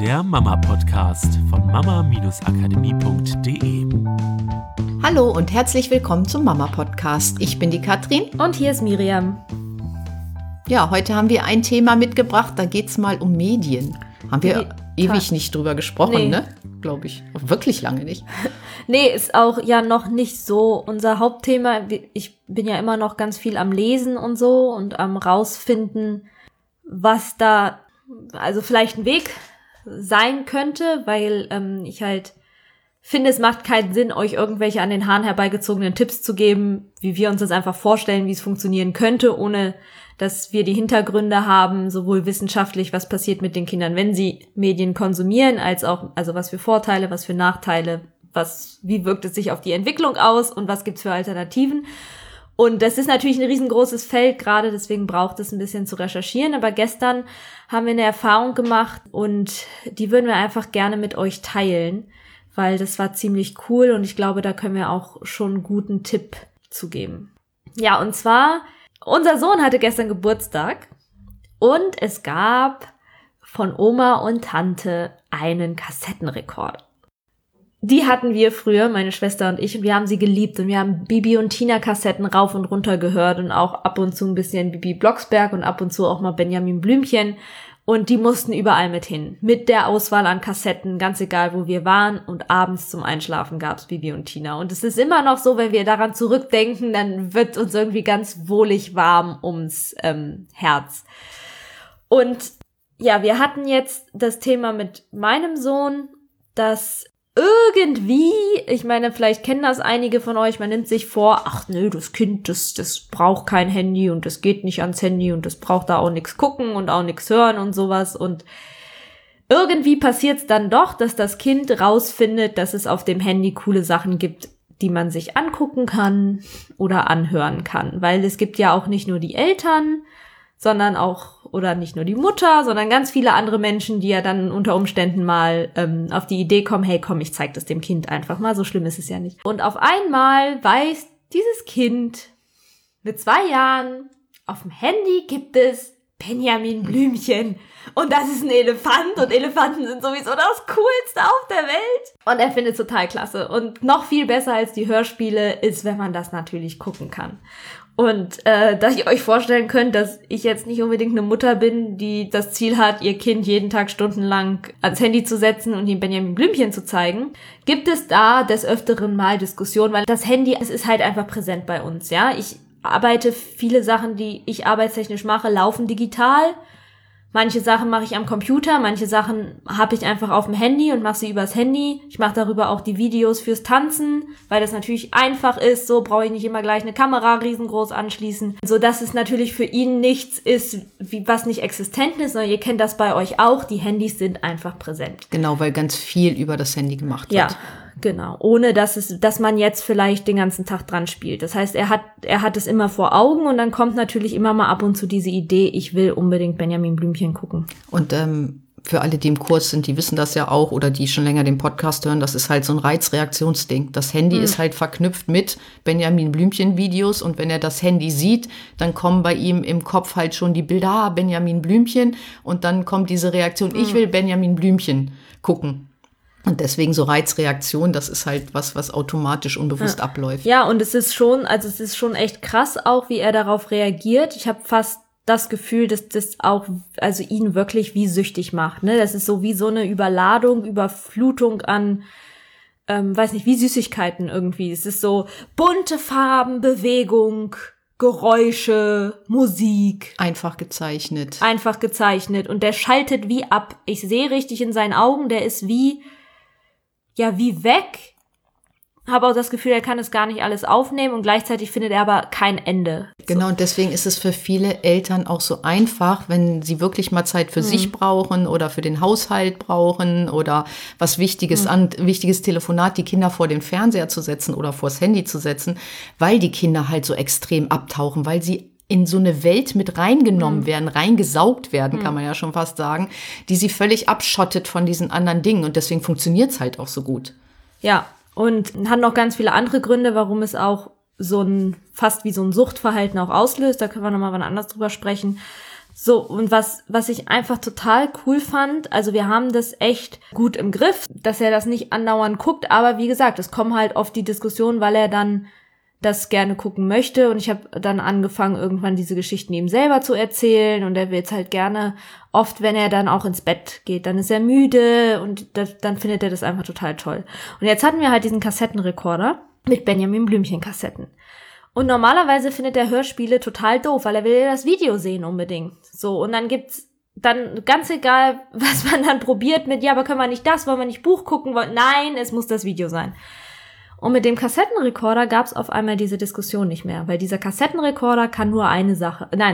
Der Mama-Podcast von mama-akademie.de. Hallo und herzlich willkommen zum Mama-Podcast. Ich bin die Katrin. Und hier ist Miriam. Ja, heute haben wir ein Thema mitgebracht, da geht es mal um Medien. Haben wir ewig nicht drüber gesprochen, ne? Glaube ich. Wirklich lange nicht. Nee, ist auch ja noch nicht so unser Hauptthema. Ich bin ja immer noch ganz viel am Lesen und so und am Rausfinden, was da, also vielleicht ein Weg sein könnte, weil ich halt finde, es macht keinen Sinn, euch irgendwelche an den Haaren herbeigezogenen Tipps zu geben, wie wir uns das einfach vorstellen, wie es funktionieren könnte, ohne dass wir die Hintergründe haben, sowohl wissenschaftlich, was passiert mit den Kindern, wenn sie Medien konsumieren, als auch, also was für Vorteile, was für Nachteile, wie wirkt es sich auf die Entwicklung aus und was gibt's für Alternativen. Und das ist natürlich ein riesengroßes Feld gerade, deswegen braucht es ein bisschen zu recherchieren. Aber gestern haben wir eine Erfahrung gemacht und die würden wir einfach gerne mit euch teilen, weil das war ziemlich cool und ich glaube, da können wir auch schon einen guten Tipp zu geben. Ja, und zwar, unser Sohn hatte gestern Geburtstag und es gab von Oma und Tante einen Kassettenrekorder. Die hatten wir früher, meine Schwester und ich, und wir haben sie geliebt und wir haben Bibi und Tina Kassetten rauf und runter gehört und auch ab und zu ein bisschen Bibi Blocksberg und ab und zu auch mal Benjamin Blümchen und die mussten überall mit hin, mit der Auswahl an Kassetten, ganz egal wo wir waren und abends zum Einschlafen gab's Bibi und Tina und es ist immer noch so, wenn wir daran zurückdenken, dann wird uns irgendwie ganz wohlig warm ums Herz. Und ja, wir hatten jetzt das Thema mit meinem Sohn, dass irgendwie, ich meine, vielleicht kennen das einige von euch, man nimmt sich vor, ach nö, das Kind, das braucht kein Handy und das geht nicht ans Handy und das braucht da auch nichts gucken und auch nichts hören und sowas. Und irgendwie passiert es dann doch, dass das Kind rausfindet, dass es auf dem Handy coole Sachen gibt, die man sich angucken kann oder anhören kann. Weil es gibt ja auch nicht nur die Eltern, sondern auch, oder nicht nur die Mutter, sondern ganz viele andere Menschen, die ja dann unter Umständen mal auf die Idee kommen, hey komm, ich zeig das dem Kind einfach mal, so schlimm ist es ja nicht. Und auf einmal weiß dieses Kind mit 2 Jahren, auf dem Handy gibt es Benjamin Blümchen und das ist ein Elefant und Elefanten sind sowieso das Coolste auf der Welt. Und er findet es total klasse und noch viel besser als die Hörspiele ist, wenn man das natürlich gucken kann. Und dass ihr euch vorstellen könnt, dass ich jetzt nicht unbedingt eine Mutter bin, die das Ziel hat, ihr Kind jeden Tag stundenlang ans Handy zu setzen und ihm Benjamin Blümchen zu zeigen, gibt es da des Öfteren mal Diskussionen, weil das Handy, es ist halt einfach präsent bei uns, ja. Ich arbeite, viele Sachen, die ich arbeitstechnisch mache, laufen digital. Manche Sachen mache ich am Computer, manche Sachen habe ich einfach auf dem Handy und mache sie übers Handy. Ich mache darüber auch die Videos fürs Tanzen, weil das natürlich einfach ist. So brauche ich nicht immer gleich eine Kamera riesengroß anschließen. So dass es natürlich für ihn nichts ist, was nicht existent ist, sondern ihr kennt das bei euch auch. Die Handys sind einfach präsent. Genau, weil ganz viel über das Handy gemacht wird. Ja. Genau, ohne dass man jetzt vielleicht den ganzen Tag dran spielt. Das heißt, er hat es immer vor Augen und dann kommt natürlich immer mal ab und zu diese Idee, ich will unbedingt Benjamin Blümchen gucken. Und für alle, die im Kurs sind, die wissen das ja auch oder die schon länger den Podcast hören, das ist halt so ein Reizreaktionsding. Das Handy ist halt verknüpft mit Benjamin Blümchen Videos und wenn er das Handy sieht, dann kommen bei ihm im Kopf halt schon die Bilder, ah, Benjamin Blümchen und dann kommt diese Reaktion, ich will Benjamin Blümchen gucken. Und deswegen so Reizreaktion, das ist halt was automatisch unbewusst abläuft. Ja, und es ist schon echt krass auch, wie er darauf reagiert. Ich habe fast das Gefühl, dass das auch, also ihn wirklich wie süchtig macht, ne? Das ist so wie so eine Überladung, Überflutung an, weiß nicht, wie Süßigkeiten irgendwie. Es ist so bunte Farben, Bewegung, Geräusche, Musik. Einfach gezeichnet. Und der schaltet wie ab. Ich sehe richtig in seinen Augen, der ist wie weg, habe auch das Gefühl, er kann es gar nicht alles aufnehmen und gleichzeitig findet er aber kein Ende. Genau, und deswegen ist es für viele Eltern auch so einfach, wenn sie wirklich mal Zeit für sich brauchen oder für den Haushalt brauchen oder was Wichtiges, wichtiges Telefonat, die Kinder vor den Fernseher zu setzen oder vors Handy zu setzen, weil die Kinder halt so extrem abtauchen, weil sie in so eine Welt mit reingenommen werden, reingesaugt werden, kann man ja schon fast sagen, die sie völlig abschottet von diesen anderen Dingen. Und deswegen funktioniert's halt auch so gut. Ja, und hat noch ganz viele andere Gründe, warum es auch so ein, fast wie so ein Suchtverhalten auch auslöst. Da können wir nochmal wann anders drüber sprechen. So, und was ich einfach total cool fand, also wir haben das echt gut im Griff, dass er das nicht andauernd guckt, aber wie gesagt, es kommen halt oft die Diskussionen, weil er dann das gerne gucken möchte und ich habe dann angefangen, irgendwann diese Geschichten ihm selber zu erzählen und er will es halt gerne, oft wenn er dann auch ins Bett geht, dann ist er müde und dann findet er das einfach total toll. Und jetzt hatten wir halt diesen Kassettenrekorder mit Benjamin Blümchen Kassetten. Und normalerweise findet er Hörspiele total doof, weil er will ja das Video sehen unbedingt. So, und dann gibt's dann, ganz egal, was man dann probiert mit, ja, aber können wir nicht das, wollen wir nicht Buch gucken, nein, es muss das Video sein. Und mit dem Kassettenrekorder gab's auf einmal diese Diskussion nicht mehr, weil dieser Kassettenrekorder kann nur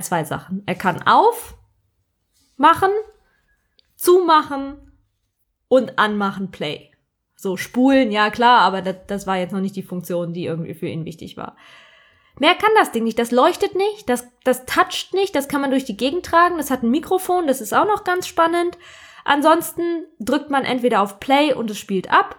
zwei Sachen. Er kann aufmachen, zumachen und anmachen, Play. So, spulen, ja klar, aber das war jetzt noch nicht die Funktion, die irgendwie für ihn wichtig war. Mehr kann das Ding nicht, das leuchtet nicht, das toucht nicht, das kann man durch die Gegend tragen, das hat ein Mikrofon, das ist auch noch ganz spannend. Ansonsten drückt man entweder auf Play und es spielt ab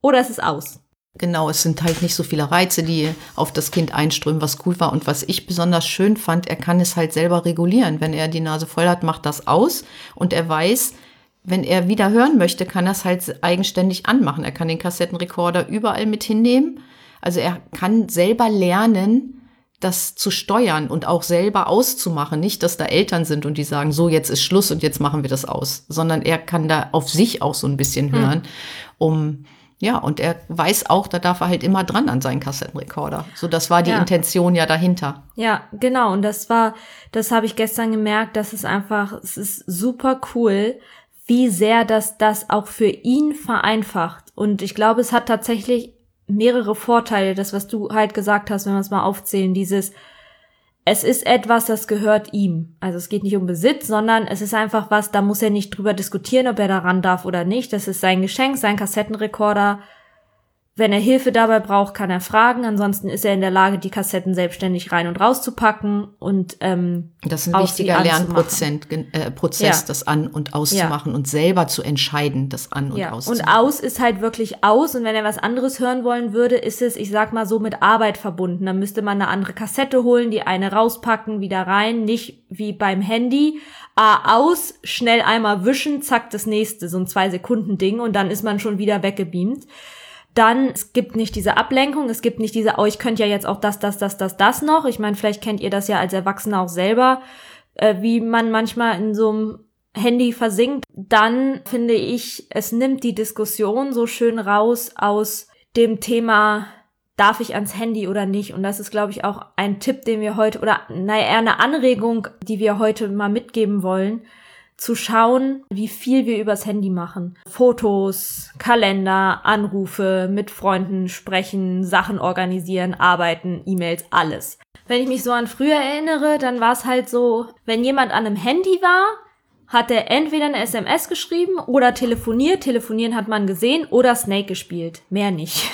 oder es ist aus. Genau, es sind halt nicht so viele Reize, die auf das Kind einströmen, was cool war. Und was ich besonders schön fand, er kann es halt selber regulieren. Wenn er die Nase voll hat, macht das aus und er weiß, wenn er wieder hören möchte, kann er es halt eigenständig anmachen. Er kann den Kassettenrekorder überall mit hinnehmen. Also er kann selber lernen, das zu steuern und auch selber auszumachen. Nicht, dass da Eltern sind und die sagen, so, jetzt ist Schluss und jetzt machen wir das aus. Sondern er kann da auf sich auch so ein bisschen hören. Und er weiß auch, da darf er halt immer dran an seinen Kassettenrekorder. So, das war die Intention ja dahinter. Ja, genau. Und das habe ich gestern gemerkt, es ist super cool, wie sehr das auch für ihn vereinfacht. Und ich glaube, es hat tatsächlich mehrere Vorteile, das, was du halt gesagt hast, wenn wir es mal aufzählen, es ist etwas, das gehört ihm. Also es geht nicht um Besitz, sondern es ist einfach was, da muss er nicht drüber diskutieren, ob er da ran darf oder nicht. Das ist sein Geschenk, sein Kassettenrekorder. Wenn er Hilfe dabei braucht, kann er fragen. Ansonsten ist er in der Lage, die Kassetten selbstständig rein- und rauszupacken und das ist ein wichtiger Lernprozess, das an- und auszumachen und selber zu entscheiden, das an- und auszumachen. Und aus ist halt wirklich aus. Und wenn er was anderes hören wollen würde, ist es, ich sag mal so, mit Arbeit verbunden. Dann müsste man eine andere Kassette holen, die eine rauspacken, wieder rein. Nicht wie beim Handy. Aus, schnell einmal wischen, zack, das nächste. So ein 2-Sekunden-Ding und dann ist man schon wieder weggebeamt. Dann, es gibt nicht diese Ablenkung, es gibt nicht diese, oh, ich könnte ja jetzt auch das noch. Ich meine, vielleicht kennt ihr das ja als Erwachsener auch selber, wie man manchmal in so einem Handy versinkt. Dann finde ich, es nimmt die Diskussion so schön raus aus dem Thema, darf ich ans Handy oder nicht? Und das ist, glaube ich, auch ein Tipp, den wir heute, oder eher eine Anregung, die wir heute mal mitgeben wollen, zu schauen, wie viel wir übers Handy machen. Fotos, Kalender, Anrufe, mit Freunden sprechen, Sachen organisieren, arbeiten, E-Mails, alles. Wenn ich mich so an früher erinnere, dann war es halt so, wenn jemand an einem Handy war, hat er entweder eine SMS geschrieben oder telefoniert. Telefonieren hat man gesehen oder Snake gespielt. Mehr nicht.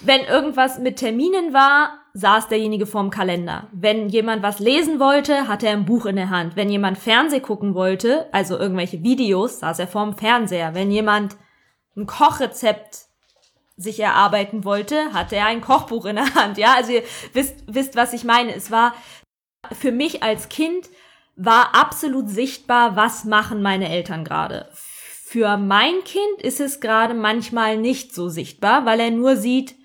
Wenn irgendwas mit Terminen war, saß derjenige vorm Kalender. Wenn jemand was lesen wollte, hatte er ein Buch in der Hand. Wenn jemand Fernseh gucken wollte, also irgendwelche Videos, saß er vorm Fernseher. Wenn jemand ein Kochrezept sich erarbeiten wollte, hatte er ein Kochbuch in der Hand. Ja, also ihr wisst, was ich meine. Es war für mich als Kind war absolut sichtbar, was machen meine Eltern gerade. Für mein Kind ist es gerade manchmal nicht so sichtbar, weil er nur sieht,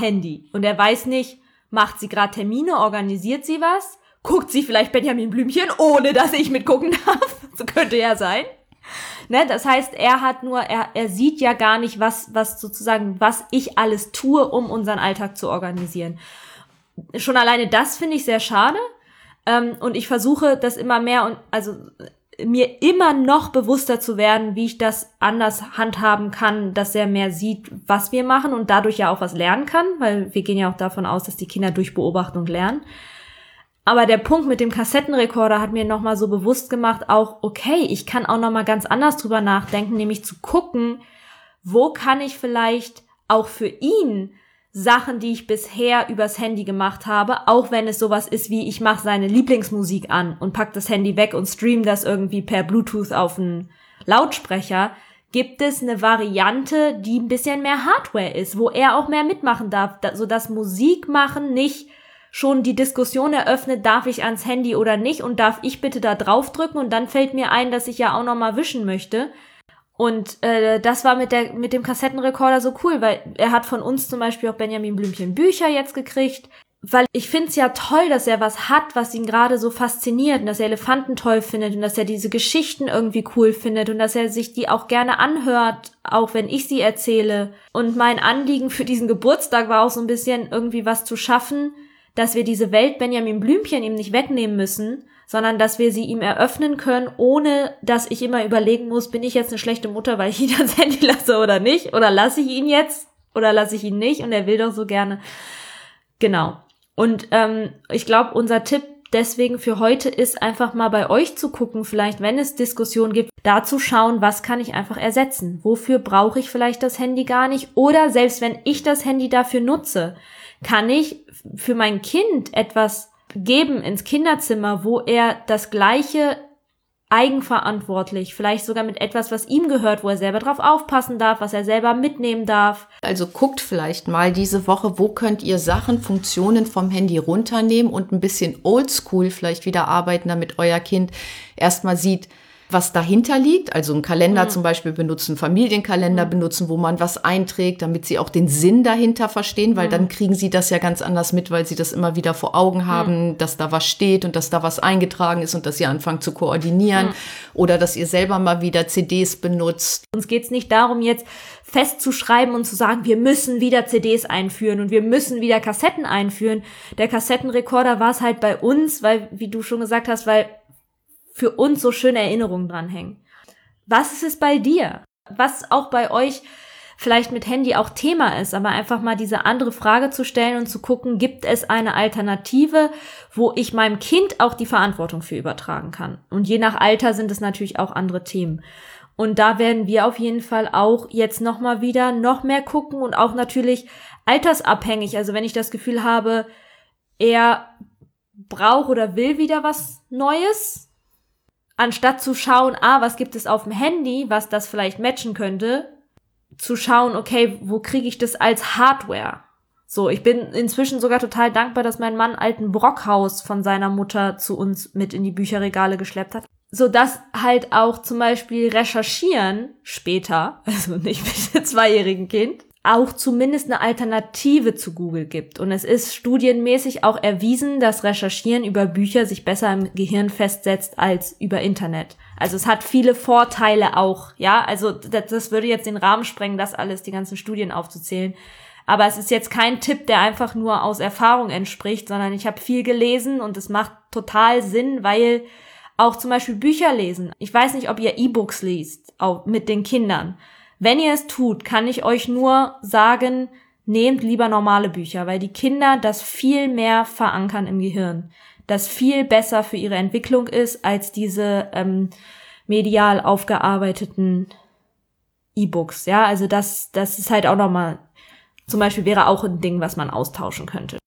Handy. Und er weiß nicht, macht sie gerade Termine, organisiert sie was? Guckt sie vielleicht Benjamin Blümchen, ohne dass ich mitgucken darf? So könnte ja sein. Ne? Das heißt, er sieht ja gar nicht, was ich alles tue, um unseren Alltag zu organisieren. Schon alleine das finde ich sehr schade. Und ich versuche das immer mehr mir immer noch bewusster zu werden, wie ich das anders handhaben kann, dass er mehr sieht, was wir machen und dadurch ja auch was lernen kann, weil wir gehen ja auch davon aus, dass die Kinder durch Beobachtung lernen. Aber der Punkt mit dem Kassettenrekorder hat mir nochmal so bewusst gemacht, auch okay, ich kann auch nochmal ganz anders drüber nachdenken, nämlich zu gucken, wo kann ich vielleicht auch für ihn Sachen, die ich bisher übers Handy gemacht habe, auch wenn es sowas ist wie, ich mache seine Lieblingsmusik an und pack das Handy weg und stream das irgendwie per Bluetooth auf einen Lautsprecher, gibt es eine Variante, die ein bisschen mehr Hardware ist, wo er auch mehr mitmachen darf, sodass Musik machen nicht schon die Diskussion eröffnet, darf ich ans Handy oder nicht und darf ich bitte da drauf drücken und dann fällt mir ein, dass ich ja auch nochmal wischen möchte. Und das war mit dem Kassettenrekorder so cool, weil er hat von uns zum Beispiel auch Benjamin Blümchen Bücher jetzt gekriegt, weil ich finde es ja toll, dass er was hat, was ihn gerade so fasziniert und dass er Elefanten toll findet und dass er diese Geschichten irgendwie cool findet und dass er sich die auch gerne anhört, auch wenn ich sie erzähle. Und mein Anliegen für diesen Geburtstag war auch so ein bisschen irgendwie was zu schaffen, dass wir diese Welt Benjamin Blümchen ihm nicht wegnehmen müssen, sondern dass wir sie ihm eröffnen können, ohne dass ich immer überlegen muss, bin ich jetzt eine schlechte Mutter, weil ich ihn ans Handy lasse oder nicht? Oder lasse ich ihn jetzt? Oder lasse ich ihn nicht? Und er will doch so gerne. Genau. Und ich glaube, unser Tipp deswegen für heute ist, einfach mal bei euch zu gucken, vielleicht, wenn es Diskussionen gibt, da zu schauen, was kann ich einfach ersetzen? Wofür brauche ich vielleicht das Handy gar nicht? Oder selbst wenn ich das Handy dafür nutze, kann ich für mein Kind etwas geben ins Kinderzimmer, wo er das Gleiche eigenverantwortlich, vielleicht sogar mit etwas, was ihm gehört, wo er selber drauf aufpassen darf, was er selber mitnehmen darf. Also guckt vielleicht mal diese Woche, wo könnt ihr Sachen, Funktionen vom Handy runternehmen und ein bisschen oldschool vielleicht wieder arbeiten, damit euer Kind erstmal sieht, was dahinter liegt, also einen Kalender zum Beispiel benutzen, Familienkalender benutzen, wo man was einträgt, damit sie auch den Sinn dahinter verstehen, weil dann kriegen sie das ja ganz anders mit, weil sie das immer wieder vor Augen haben, dass da was steht und dass da was eingetragen ist und dass sie anfangen zu koordinieren oder dass ihr selber mal wieder CDs benutzt. Uns geht's nicht darum, jetzt festzuschreiben und zu sagen, wir müssen wieder CDs einführen und wir müssen wieder Kassetten einführen. Der Kassettenrekorder war es halt bei uns, weil, wie du schon gesagt hast, weil für uns so schöne Erinnerungen dranhängen. Was ist es bei dir? Was auch bei euch vielleicht mit Handy auch Thema ist, aber einfach mal diese andere Frage zu stellen und zu gucken, gibt es eine Alternative, wo ich meinem Kind auch die Verantwortung für übertragen kann? Und je nach Alter sind es natürlich auch andere Themen. Und da werden wir auf jeden Fall auch jetzt nochmal wieder noch mehr gucken und auch natürlich altersabhängig. Also wenn ich das Gefühl habe, er braucht oder will wieder was Neues, anstatt zu schauen, was gibt es auf dem Handy, was das vielleicht matchen könnte, zu schauen, okay, wo kriege ich das als Hardware? So, ich bin inzwischen sogar total dankbar, dass mein Mann alten Brockhaus von seiner Mutter zu uns mit in die Bücherregale geschleppt hat, sodass halt auch zum Beispiel recherchieren später, also nicht mit dem 2-jährigen Kind, auch zumindest eine Alternative zu Google gibt. Und es ist studienmäßig auch erwiesen, dass Recherchieren über Bücher sich besser im Gehirn festsetzt als über Internet. Also es hat viele Vorteile auch, ja. Also das würde jetzt den Rahmen sprengen, das alles, die ganzen Studien aufzuzählen. Aber es ist jetzt kein Tipp, der einfach nur aus Erfahrung entspricht, sondern ich habe viel gelesen und es macht total Sinn, weil auch zum Beispiel Bücher lesen. Ich weiß nicht, ob ihr E-Books liest, auch mit den Kindern. Wenn ihr es tut, kann ich euch nur sagen, nehmt lieber normale Bücher, weil die Kinder das viel mehr verankern im Gehirn, das viel besser für ihre Entwicklung ist als diese medial aufgearbeiteten E-Books. Ja, also das ist halt auch nochmal, zum Beispiel wäre auch ein Ding, was man austauschen könnte.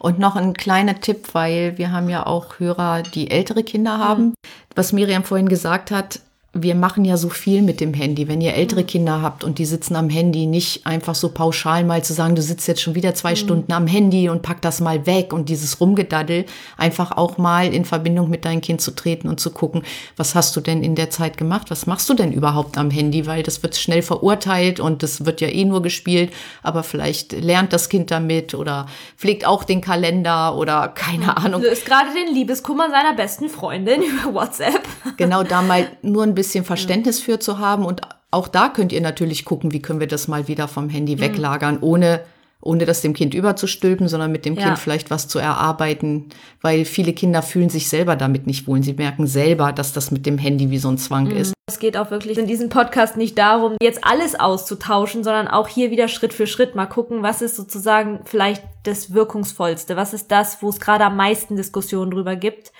Und noch ein kleiner Tipp, weil wir haben ja auch Hörer, die ältere Kinder haben. Was Miriam vorhin gesagt hat, wir machen ja so viel mit dem Handy. Wenn ihr ältere Kinder habt und die sitzen am Handy, nicht einfach so pauschal mal zu sagen, du sitzt jetzt schon wieder 2 Stunden am Handy und pack das mal weg und dieses Rumgedaddel, einfach auch mal in Verbindung mit deinem Kind zu treten und zu gucken, was hast du denn in der Zeit gemacht? Was machst du denn überhaupt am Handy? Weil das wird schnell verurteilt und das wird ja eh nur gespielt, aber vielleicht lernt das Kind damit oder pflegt auch den Kalender oder keine Ahnung. Löst gerade den Liebeskummer seiner besten Freundin über WhatsApp. Genau, da mal nur ein bisschen Verständnis für zu haben und auch da könnt ihr natürlich gucken, wie können wir das mal wieder vom Handy weglagern, ohne das dem Kind überzustülpen, sondern mit dem Kind vielleicht was zu erarbeiten, weil viele Kinder fühlen sich selber damit nicht wohl. Sie merken selber, dass das mit dem Handy wie so ein Zwang ist. Es geht auch wirklich in diesem Podcast nicht darum, jetzt alles auszutauschen, sondern auch hier wieder Schritt für Schritt mal gucken, was ist sozusagen vielleicht das Wirkungsvollste, was ist das, wo es gerade am meisten Diskussionen drüber gibt.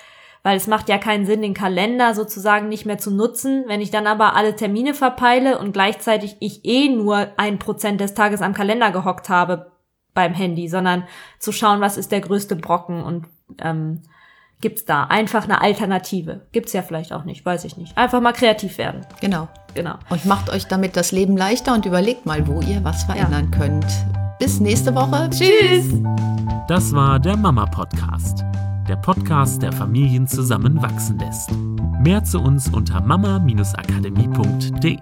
Weil es macht ja keinen Sinn, den Kalender sozusagen nicht mehr zu nutzen. Wenn ich dann aber alle Termine verpeile und gleichzeitig ich nur 1% des Tages am Kalender gehockt habe beim Handy, sondern zu schauen, was ist der größte Brocken und gibt's da einfach eine Alternative. Gibt's ja vielleicht auch nicht, weiß ich nicht. Einfach mal kreativ werden. Genau. Und macht euch damit das Leben leichter und überlegt mal, wo ihr was verändern könnt. Bis nächste Woche. Tschüss! Das war der Mama-Podcast. Der Podcast, der Familien zusammenwachsen lässt. Mehr zu uns unter mama-akademie.de.